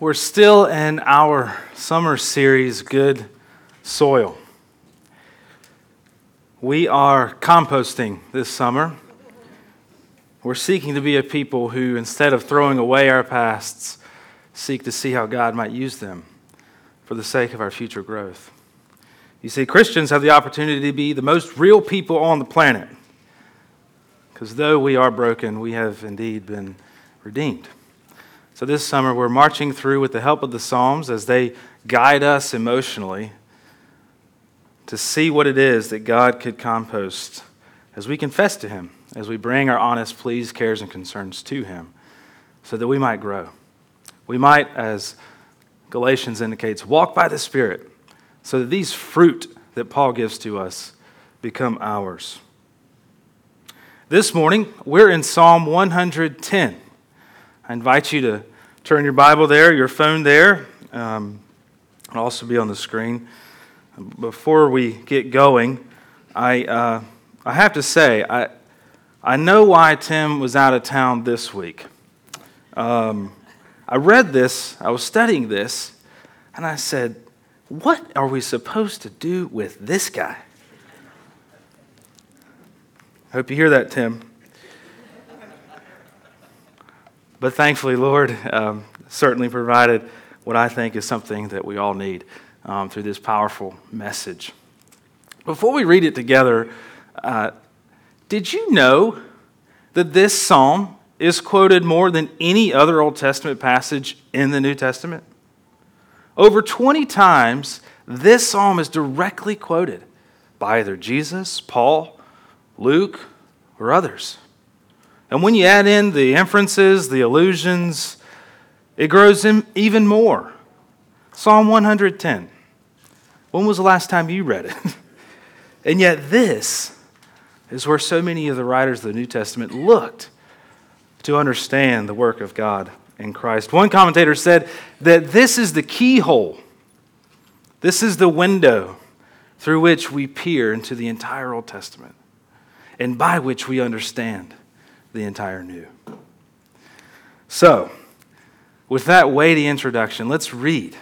We're still in our summer series, Good Soil. We are composting this summer. We're seeking to be a people who, instead of throwing away our pasts, seek to see how God might use them for the sake of our future growth. You see, Christians have the opportunity to be the most real people on the planet, because though we are broken, we have indeed been redeemed. So this summer, we're marching through with the help of the Psalms as they guide us emotionally to see what it is that God could compost as we confess to Him, as we bring our honest pleas, cares, and concerns to Him, so that we might grow. We might, as Galatians indicates, walk by the Spirit, so that these fruit that Paul gives to us become ours. This morning, we're in Psalm 110. I invite you to turn your Bible there, your phone there. It'll also be on the screen. Before we get going, I have to say, I know why Tim was out of town this week. I read this, I was studying this, and I said, what are we supposed to do with this guy? Hope you hear that, Tim. But thankfully, Lord certainly provided what I think is something that we all need through this powerful message. Before we read it together, did you know that this psalm is quoted more than any other Old Testament passage in the New Testament? Over 20 times, this psalm is directly quoted by either Jesus, Paul, Luke, or others. And when you add in the inferences, the allusions, it grows even more. Psalm 110. When was the last time you read it? And yet this is where so many of the writers of the New Testament looked to understand the work of God in Christ. One commentator said that this is the keyhole. This is the window through which we peer into the entire Old Testament and by which we understand the entire new. So, with that weighty introduction, let's read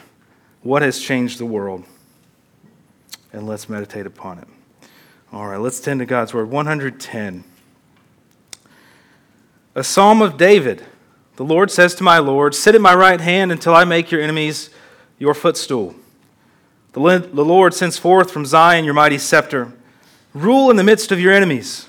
what has changed the world and let's meditate upon it. All right, let's tend to God's word. 110. A psalm of David. The Lord says to my Lord, sit at my right hand until I make your enemies your footstool. The Lord sends forth from Zion your mighty scepter. Rule in the midst of your enemies.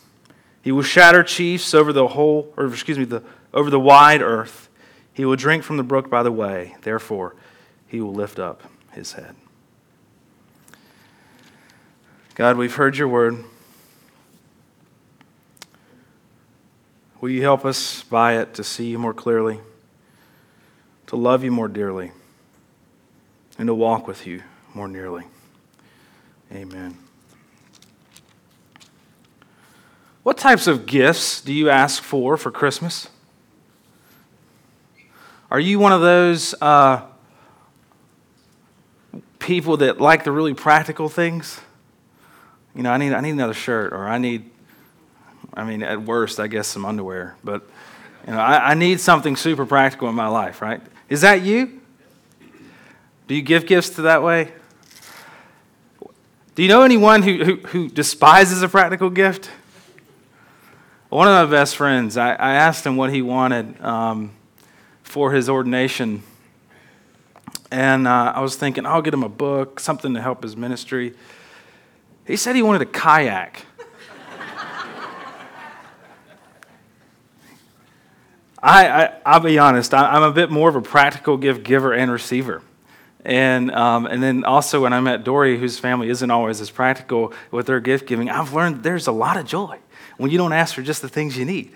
He will shatter chiefs over the wide earth. He will drink from the brook by the way. Therefore, he will lift up his head. God, we've heard your word. Will you help us by it to see you more clearly, to love you more dearly, and to walk with you more nearly? Amen. What types of gifts do you ask for Christmas? Are you one of those people that like the really practical things? You know, I need another shirt, or I mean, at worst, I guess some underwear. But, you know, I need something super practical in my life, right? Is that you? Do you give gifts to that way? Do you know anyone who despises a practical gift? One of my best friends, I asked him what he wanted for his ordination. And I was thinking, I'll get him a book, something to help his ministry. He said he wanted a kayak. I'll be honest, I'm a bit more of a practical gift giver and receiver. And then also when I met Dory, whose family isn't always as practical with their gift giving, I've learned there's a lot of joy when you don't ask for just the things you need.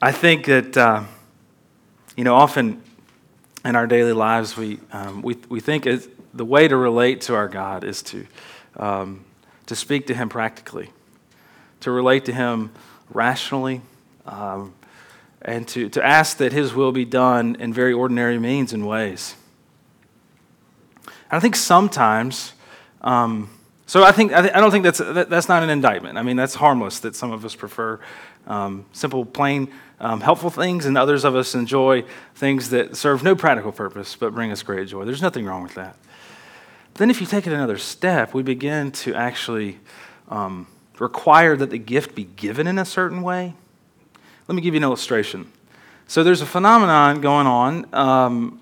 I think that, often in our daily lives, we think the way to relate to our God is to speak to Him practically, to relate to Him rationally, and to ask that His will be done in very ordinary means and ways. And I think sometimes, I don't think that's not an indictment. I mean, that's harmless that some of us prefer simple, plain, helpful things, and others of us enjoy things that serve no practical purpose but bring us great joy. There's nothing wrong with that. Then if you take it another step, we begin to actually require that the gift be given in a certain way. Let me give you an illustration. So there's a phenomenon going on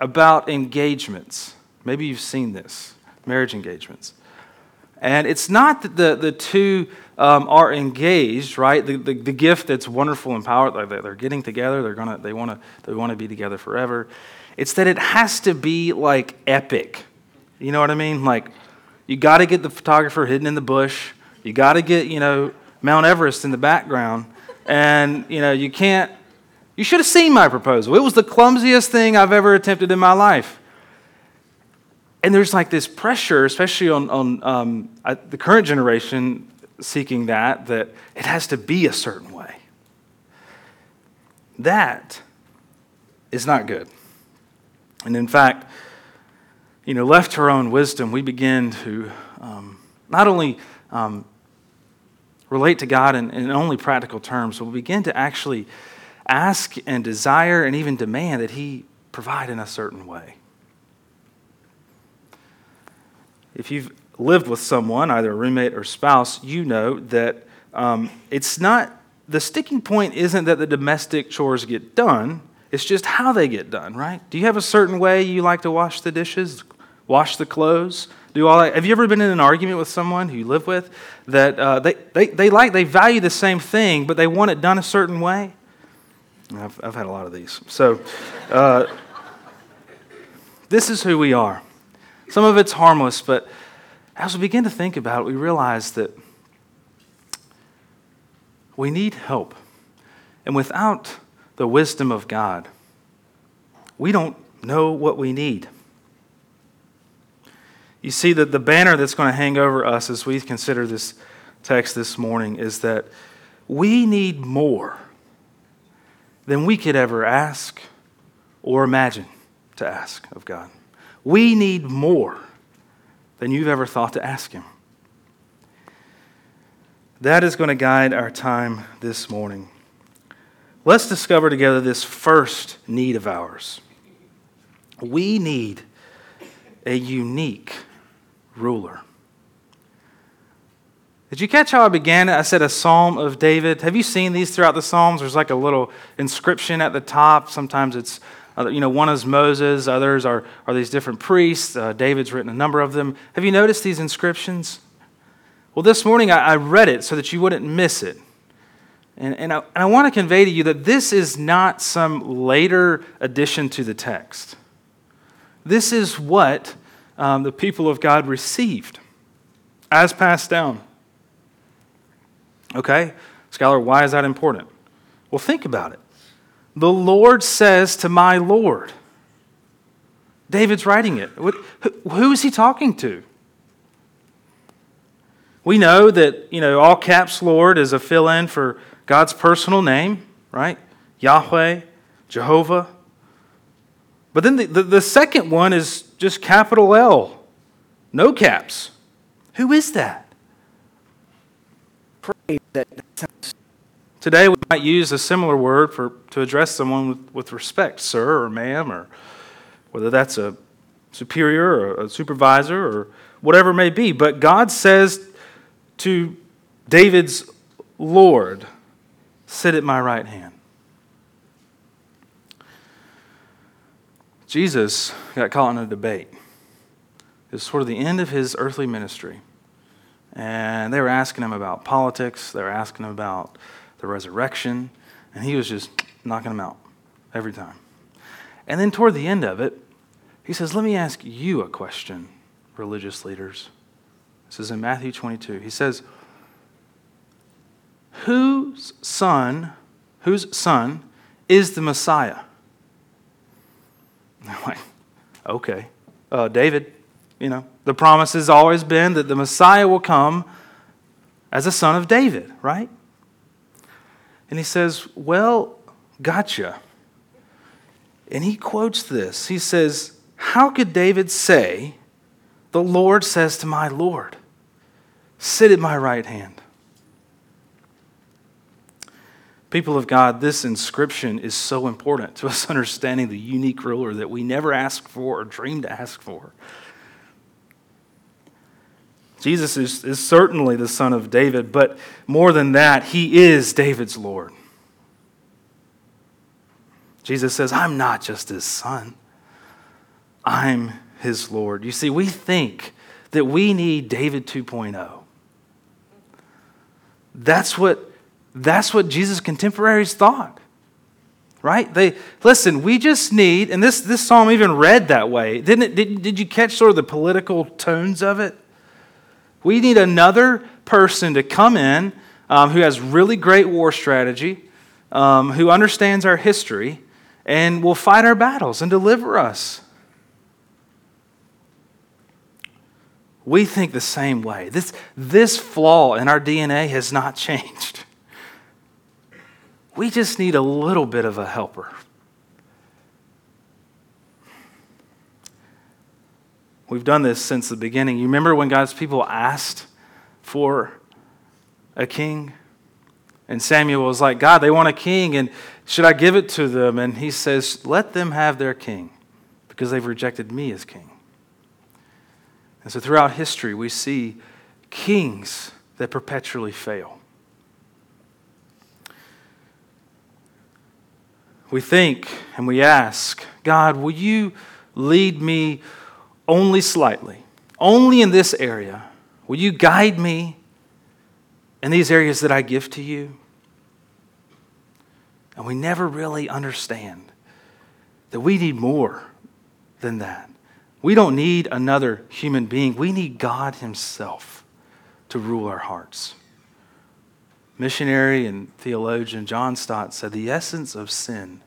about engagements. Maybe you've seen this, marriage engagements. And it's not that the two are engaged, right? The gift that's wonderful and powerful, they're getting together, they want to be together forever. It's that it has to be like epic. You know what I mean? Like, you got to get the photographer hidden in the bush. You got to get, Mount Everest in the background. And, you should have seen my proposal. It was the clumsiest thing I've ever attempted in my life. And there's like this pressure, especially on the current generation seeking that it has to be a certain way. That is not good. And in fact, left to our own wisdom, we begin to not only relate to God in only practical terms, but we begin to actually ask and desire and even demand that He provide in a certain way. If you've lived with someone, either a roommate or spouse, you know that the sticking point isn't that the domestic chores get done, it's just how they get done, right? Do you have a certain way you like to wash the dishes, wash the clothes, do all that? Have you ever been in an argument with someone who you live with that they value the same thing, but they want it done a certain way? I've had a lot of these. So this is who we are. Some of it's harmless, but as we begin to think about it, we realize that we need help. And without the wisdom of God, we don't know what we need. You see that the banner that's going to hang over us as we consider this text this morning is that we need more than we could ever ask or imagine to ask of God. We need more than you've ever thought to ask Him. That is going to guide our time this morning. Let's discover together this first need of ours. We need a unique ruler. Did you catch how I began it? I said a Psalm of David. Have you seen these throughout the Psalms? There's like a little inscription at the top. Sometimes it's, one is Moses, others are these different priests. David's written a number of them. Have you noticed these inscriptions? Well, this morning I read it so that you wouldn't miss it. And I want to convey to you that this is not some later addition to the text. This is what the people of God received as passed down. Okay, scholar, why is that important? Well, think about it. The Lord says to my Lord. David's writing it. Who is he talking to? We know that, all caps Lord is a fill-in for God's personal name, right? Yahweh, Jehovah. But then the second one is just capital L, no caps. Who is that? Praise that. Today we might use a similar word to address someone with respect, sir or ma'am, or whether that's a superior or a supervisor or whatever it may be. But God says to David's Lord, sit at my right hand. Jesus got caught in a debate. It was sort of the end of his earthly ministry. And they were asking him about politics. They were asking him about the resurrection. And he was just knocking them out every time. And then toward the end of it, he says, let me ask you a question, religious leaders. This is in Matthew 22. He says, whose son is the Messiah? I'm like, okay. David, the promise has always been that the Messiah will come as a son of David, right? And he says, well, gotcha. And he quotes this. He says, how could David say, the Lord says to my Lord, sit at my right hand? People of God, this inscription is so important to us understanding the unique ruler that we never asked for or dreamed to ask for. Jesus is certainly the son of David, but more than that, he is David's Lord. Jesus says, I'm not just his son. I'm his Lord. You see, we think that we need David 2.0. That's what Jesus' contemporaries thought, right? We just need, and this psalm even read that way. Did you catch sort of the political tones of it? We need another person to come in who has really great war strategy, who understands our history, and will fight our battles and deliver us. We think the same way. This flaw in our DNA has not changed. We just need a little bit of a helper. We've done this since the beginning. You remember when God's people asked for a king? And Samuel was like, God, they want a king, and should I give it to them? And he says, let them have their king, because they've rejected me as king. And so throughout history, we see kings that perpetually fail. We think and we ask, God, will you lead me only slightly, only in this area? Will you guide me in these areas that I give to you? And we never really understand that we need more than that. We don't need another human being. We need God himself to rule our hearts. Missionary and theologian John Stott said, the essence of sin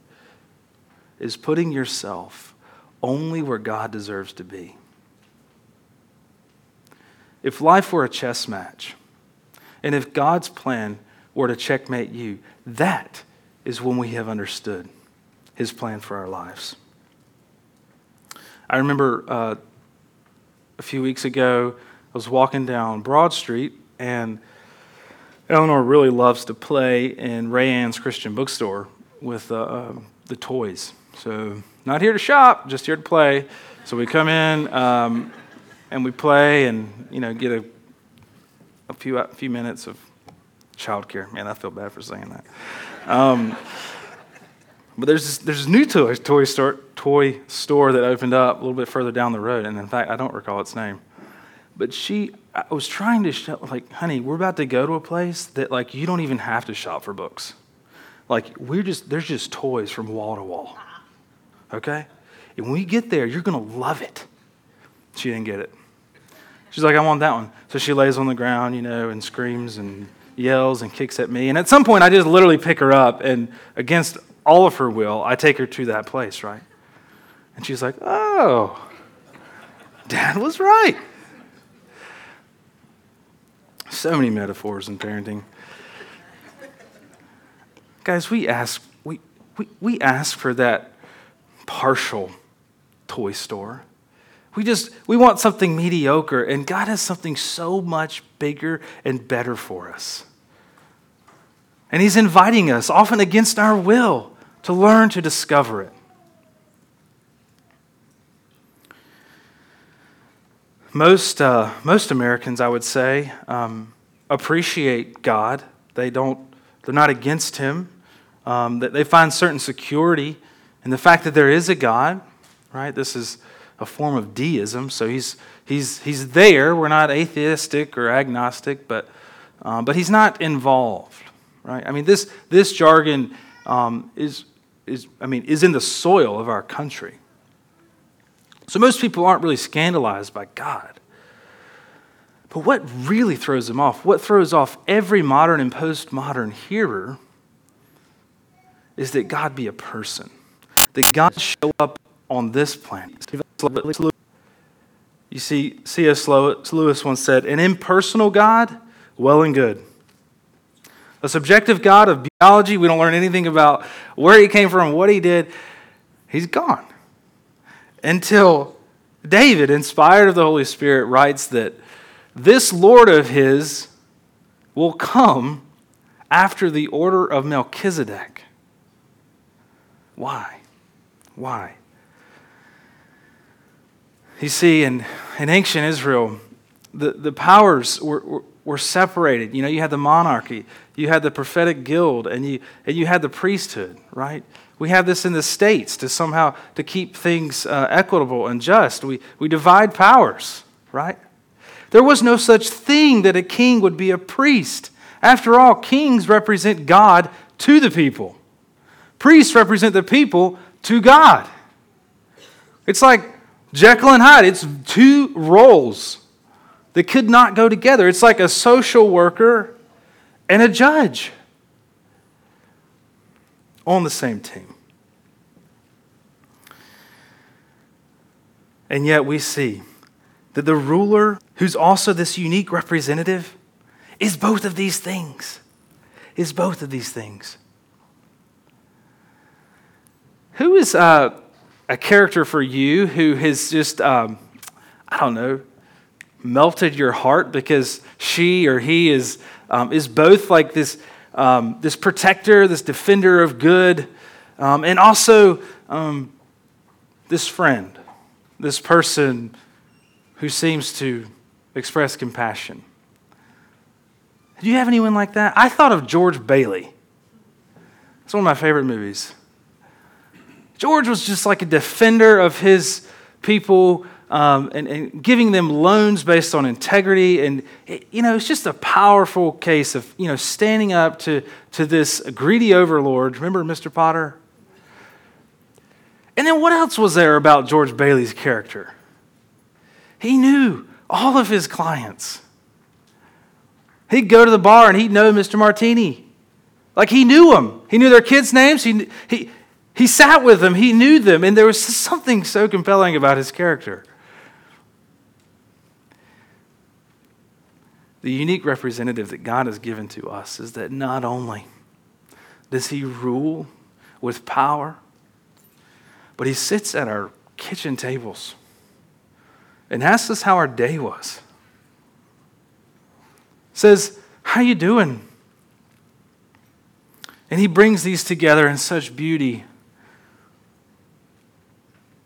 is putting yourself only where God deserves to be. If life were a chess match, and if God's plan were to checkmate you, that is when we have understood his plan for our lives. I remember a few weeks ago, I was walking down Broad Street, and Eleanor really loves to play in Ray Ann's Christian bookstore with the toys. So not here to shop, just here to play. So we come in and we play, and get a few minutes of childcare. Man, I feel bad for saying that. But there's this new toy store that opened up a little bit further down the road, and in fact I don't recall its name. But I was trying to show, like, honey, we're about to go to a place that, like, you don't even have to shop for books. Like, there's just toys from wall to wall, okay? And when we get there, you're going to love it. She didn't get it. She's like, I want that one. So she lays on the ground, and screams and yells and kicks at me. And at some point, I just literally pick her up, and against all of her will, I take her to that place, right? And she's like, oh, Dad was right. So many metaphors in parenting. Guys, we ask for that partial toy store. We want something mediocre, and God has something so much bigger and better for us. And he's inviting us, often against our will, to learn to discover it. Most Americans, I would say, appreciate God. They're not against him. They find certain security in the fact that there is a God, right? This is a form of deism. So he's there. We're not atheistic or agnostic, but he's not involved, right? I mean, this jargon is in the soil of our country. So most people aren't really scandalized by God. But what really throws them off, what throws off every modern and postmodern hearer, is that God be a person. That God show up on this planet. You see, C.S. Lewis once said, an impersonal God, well and good. A subjective God of biology, we don't learn anything about where he came from, what he did. He's gone. Until David, inspired of the Holy Spirit, writes that this Lord of his will come after the order of Melchizedek. Why? Why? You see, in ancient Israel, the powers were separated. You know, you had the monarchy, you had the prophetic guild, and you had the priesthood, right? We have this in the states to somehow to keep things equitable and just. We divide powers, right? There was no such thing that a king would be a priest. After all, kings represent God to the people. Priests represent the people to God. It's like Jekyll and Hyde. It's two roles that could not go together. It's like a social worker and a judge on the same team. And yet we see that the ruler, who's also this unique representative, is both of these things. Is both of these things. Who is a character for you who has just, I don't know, melted your heart because she or he is both like this protector, this defender of good, and also this friend, this person who seems to express compassion? Do you have anyone like that? I thought of George Bailey. It's one of my favorite movies. George was just like a defender of his people and giving them loans based on integrity. And, you know, it's just a powerful case of, you know, standing up to this greedy overlord. Remember Mr. Potter? And then what else was there about George Bailey's character? He knew all of his clients. He'd go to the bar and he'd know Mr. Martini. Like, he knew them. He knew their kids' names. He sat with them. He knew them. And there was something so compelling about his character. The unique representative that God has given to us is that not only does he rule with power, but he sits at our kitchen tables and asks us how our day was. Says, how you doing? And he brings these together in such beauty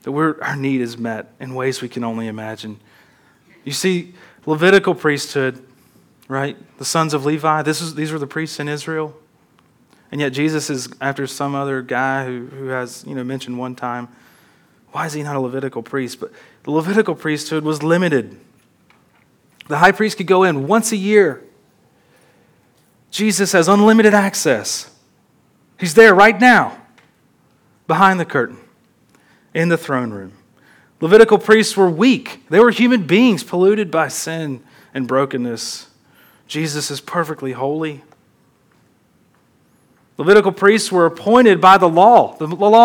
that our need is met in ways we can only imagine. You see, Levitical priesthood, right? The sons of Levi, these were the priests in Israel. And yet Jesus is after some other guy who has, you know, mentioned one time. Why is he not a Levitical priest? But the Levitical priesthood was limited. The high priest could go in once a year. Jesus has unlimited access. He's there right now, behind the curtain, in the throne room. Levitical priests were weak. They were human beings polluted by sin and brokenness. Jesus is perfectly holy. Levitical priests were appointed by the law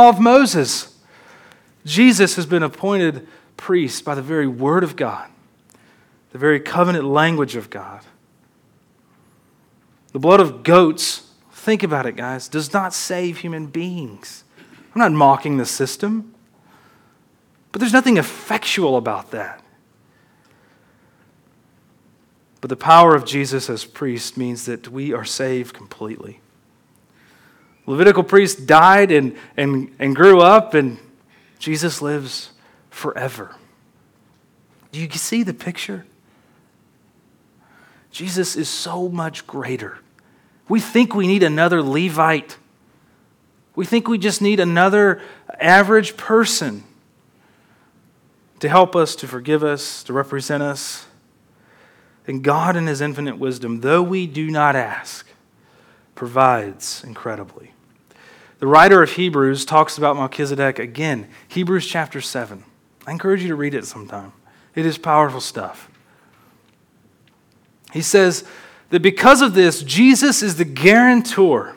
of Moses. Jesus has been appointed priest by the very word of God, the very covenant language of God. The blood of goats, think about it, guys, does not save human beings. I'm not mocking the system. But there's nothing effectual about that. But the power of Jesus as priest means that we are saved completely. Levitical priests died and grew up, and Jesus lives forever. Do you see the picture? Jesus is so much greater. We think we need another Levite. We think we just need another average person to help us, to forgive us, to represent us. And God, in his infinite wisdom, though we do not ask, provides incredibly. The writer of Hebrews talks about Melchizedek again, Hebrews chapter 7. I encourage you to read it sometime. It is powerful stuff. He says that because of this, Jesus is the guarantor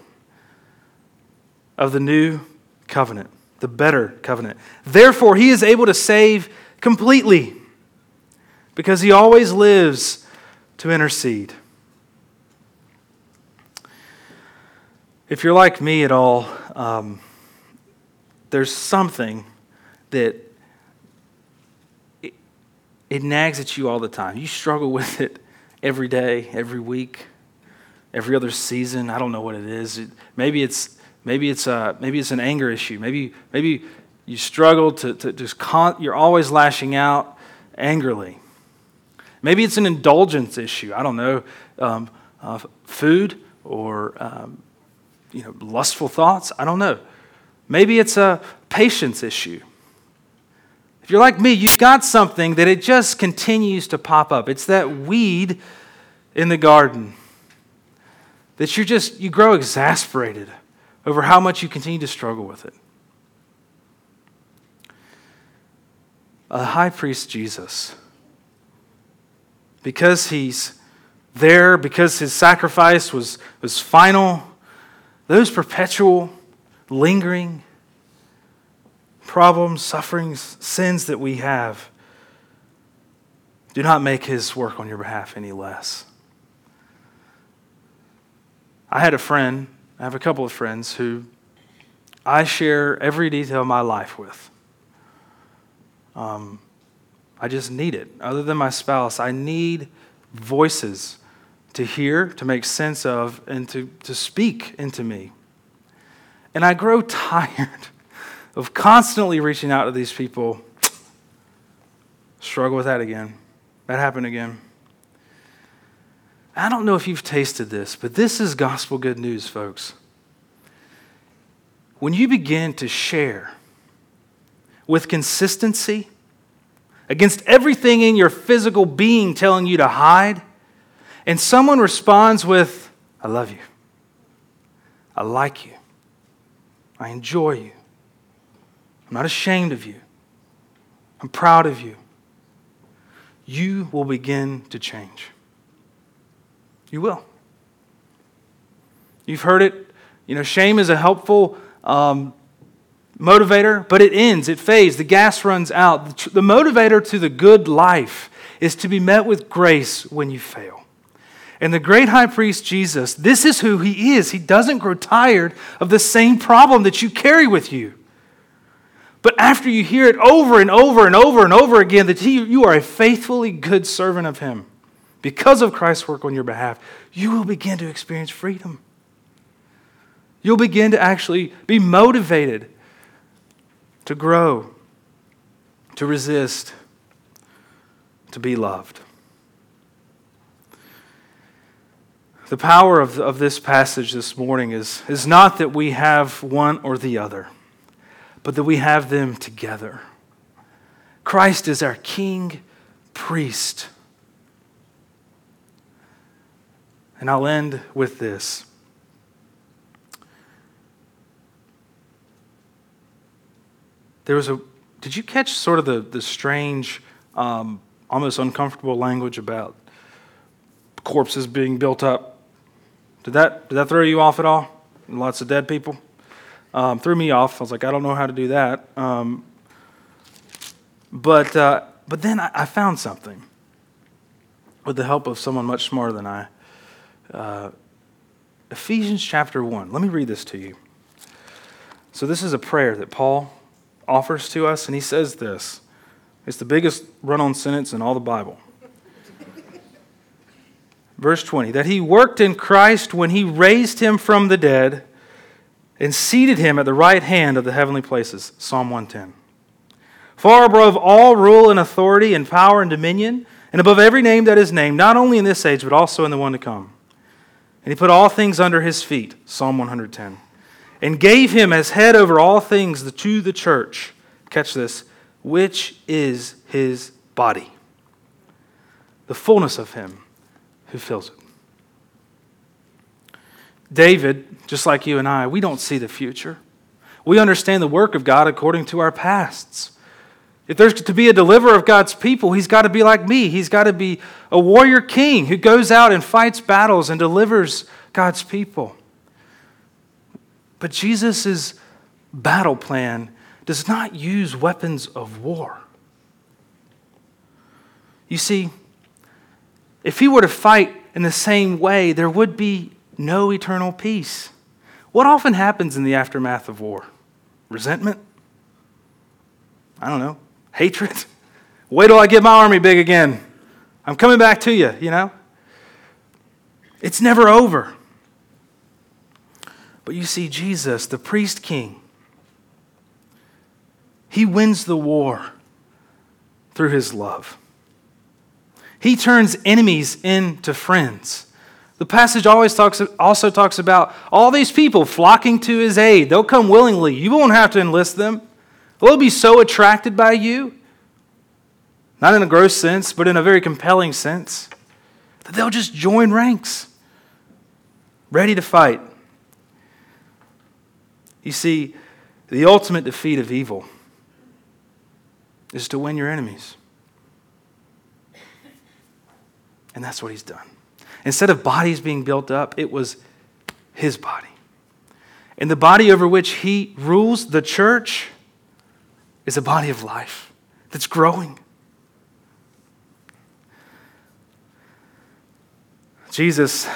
of the new covenant. the better covenant. Therefore, he is able to save completely because he always lives to intercede. If you're like me at all, there's something that it nags at you all the time. You struggle with it every day, every week, every other season. I don't know what it is. Maybe it's an anger issue. Maybe you struggle to just you're always lashing out angrily. Maybe it's an indulgence issue. I don't know, food or lustful thoughts. I don't know. Maybe it's a patience issue. If you're like me, you've got something that it just continues to pop up. It's that weed in the garden that you grow exasperated over how much you continue to struggle with it. A high priest, Jesus, because he's there, because his sacrifice was final, those perpetual, lingering problems, sufferings, sins that we have do not make his work on your behalf any less. I have a couple of friends who I share every detail of my life with. I just need it. Other than my spouse, I need voices to hear, to make sense of, and to speak into me. And I grow tired of constantly reaching out to these people. Struggle with that again. That happened again. I don't know if you've tasted this, but this is gospel good news, folks. When you begin to share with consistency against everything in your physical being telling you to hide, and someone responds with, I love you, I like you, I enjoy you, I'm not ashamed of you, I'm proud of you, you will begin to change. You will. You've heard it. Shame is a helpful motivator, but it ends, it fades, the gas runs out. The motivator to the good life is to be met with grace when you fail. And the great high priest Jesus, this is who he is. He doesn't grow tired of the same problem that you carry with you. But after you hear it over and over and over and over again, that you are a faithfully good servant of him, because of Christ's work on your behalf, you will begin to experience freedom. You'll begin to actually be motivated to grow, to resist, to be loved. The power of this passage this morning is not that we have one or the other, but that we have them together. Christ is our King Priest. And I'll end with this. Did you catch sort of the strange, almost uncomfortable language about corpses being built up? Did that throw you off at all? Lots of dead people? Threw me off. I was like, I don't know how to do that. But then I found something with the help of someone much smarter than I. Ephesians chapter 1. Let me read this to you. So this is a prayer that Paul offers to us, and he says this. It's the biggest run-on sentence in all the Bible. Verse 20, that he worked in Christ when he raised him from the dead and seated him at the right hand of the heavenly places. Psalm 110. Far above all rule and authority and power and dominion, and above every name that is named, not only in this age, but also in the one to come. And he put all things under his feet. Psalm 110. And gave him as head over all things to the church. Catch this. Which is his body, the fullness of him who fills it. David, just like you and I, we don't see the future. We understand the work of God according to our pasts. If there's to be a deliverer of God's people, he's got to be like me. He's got to be a warrior king who goes out and fights battles and delivers God's people. But Jesus' battle plan does not use weapons of war. You see, if he were to fight in the same way, there would be no eternal peace. What often happens in the aftermath of war? Resentment? I don't know. Hatred? Wait till I get my army big again. I'm coming back to you, you know? It's never over. But you see, Jesus, the priest king, he wins the war through his love. He turns enemies into friends. The passage always also talks about all these people flocking to his aid. They'll come willingly. You won't have to enlist them. They'll be so attracted by you, not in a gross sense, but in a very compelling sense, that they'll just join ranks, ready to fight. You see, the ultimate defeat of evil is to win your enemies. And that's what he's done. Instead of bodies being built up, it was his body. And the body over which he rules, the church, is a body of life that's growing. Jesus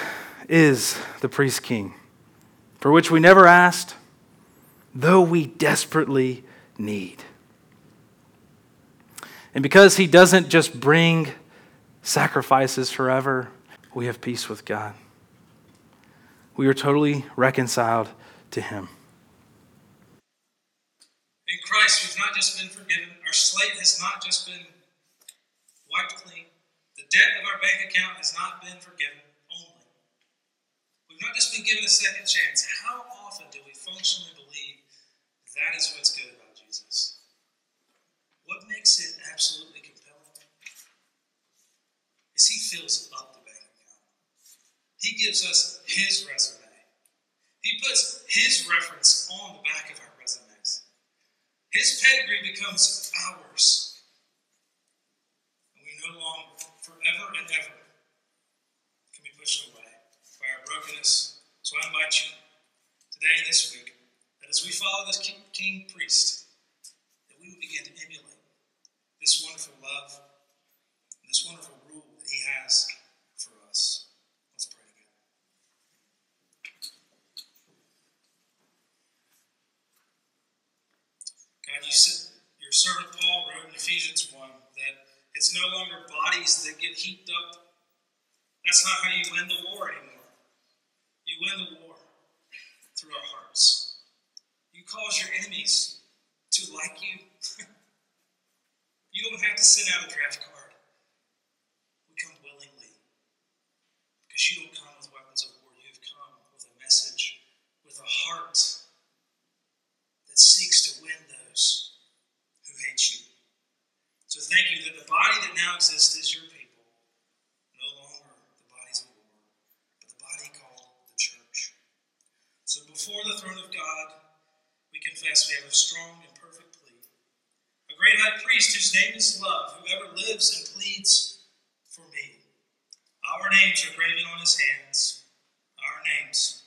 is the priest king, for which we never asked, though we desperately need. And because he doesn't just bring sacrifices forever, we have peace with God. We are totally reconciled to him. In Christ, we've not just been forgiven. Our slate has not just been wiped clean. The debt of our bank account has not been forgiven only. We've not just been given a second chance. How often do we functionally believe that is what's good about Jesus? What makes it absolutely compelling is he fills up the bank account. He gives us his resume. He puts his reference on the back of our resumes. His pedigree becomes ours. And we no longer, forever and ever, can be pushed away by our brokenness. So I invite you today and this week that as we follow this king priest, that we will begin to emulate this wonderful love, and this wonderful rule that he has for us. Let's pray together. God, your servant Paul wrote in Ephesians 1 that it's no longer bodies that get heaped up. That's not how you win the war anymore. You win the war through our hearts. You cause your enemies to like you. You don't have to send out a draft card. We come willingly. Because you don't come with weapons of war. You've come with a message, with a heart that seeks to win those who hate you. So thank you that the body that now exists is your people, no longer the bodies of war, but the body called the church. So before the throne of God, we confess we have a strong and perfect plea. A great high priest whose name is love, who ever lives and pleads for me. Our names are graven on his hands. Our names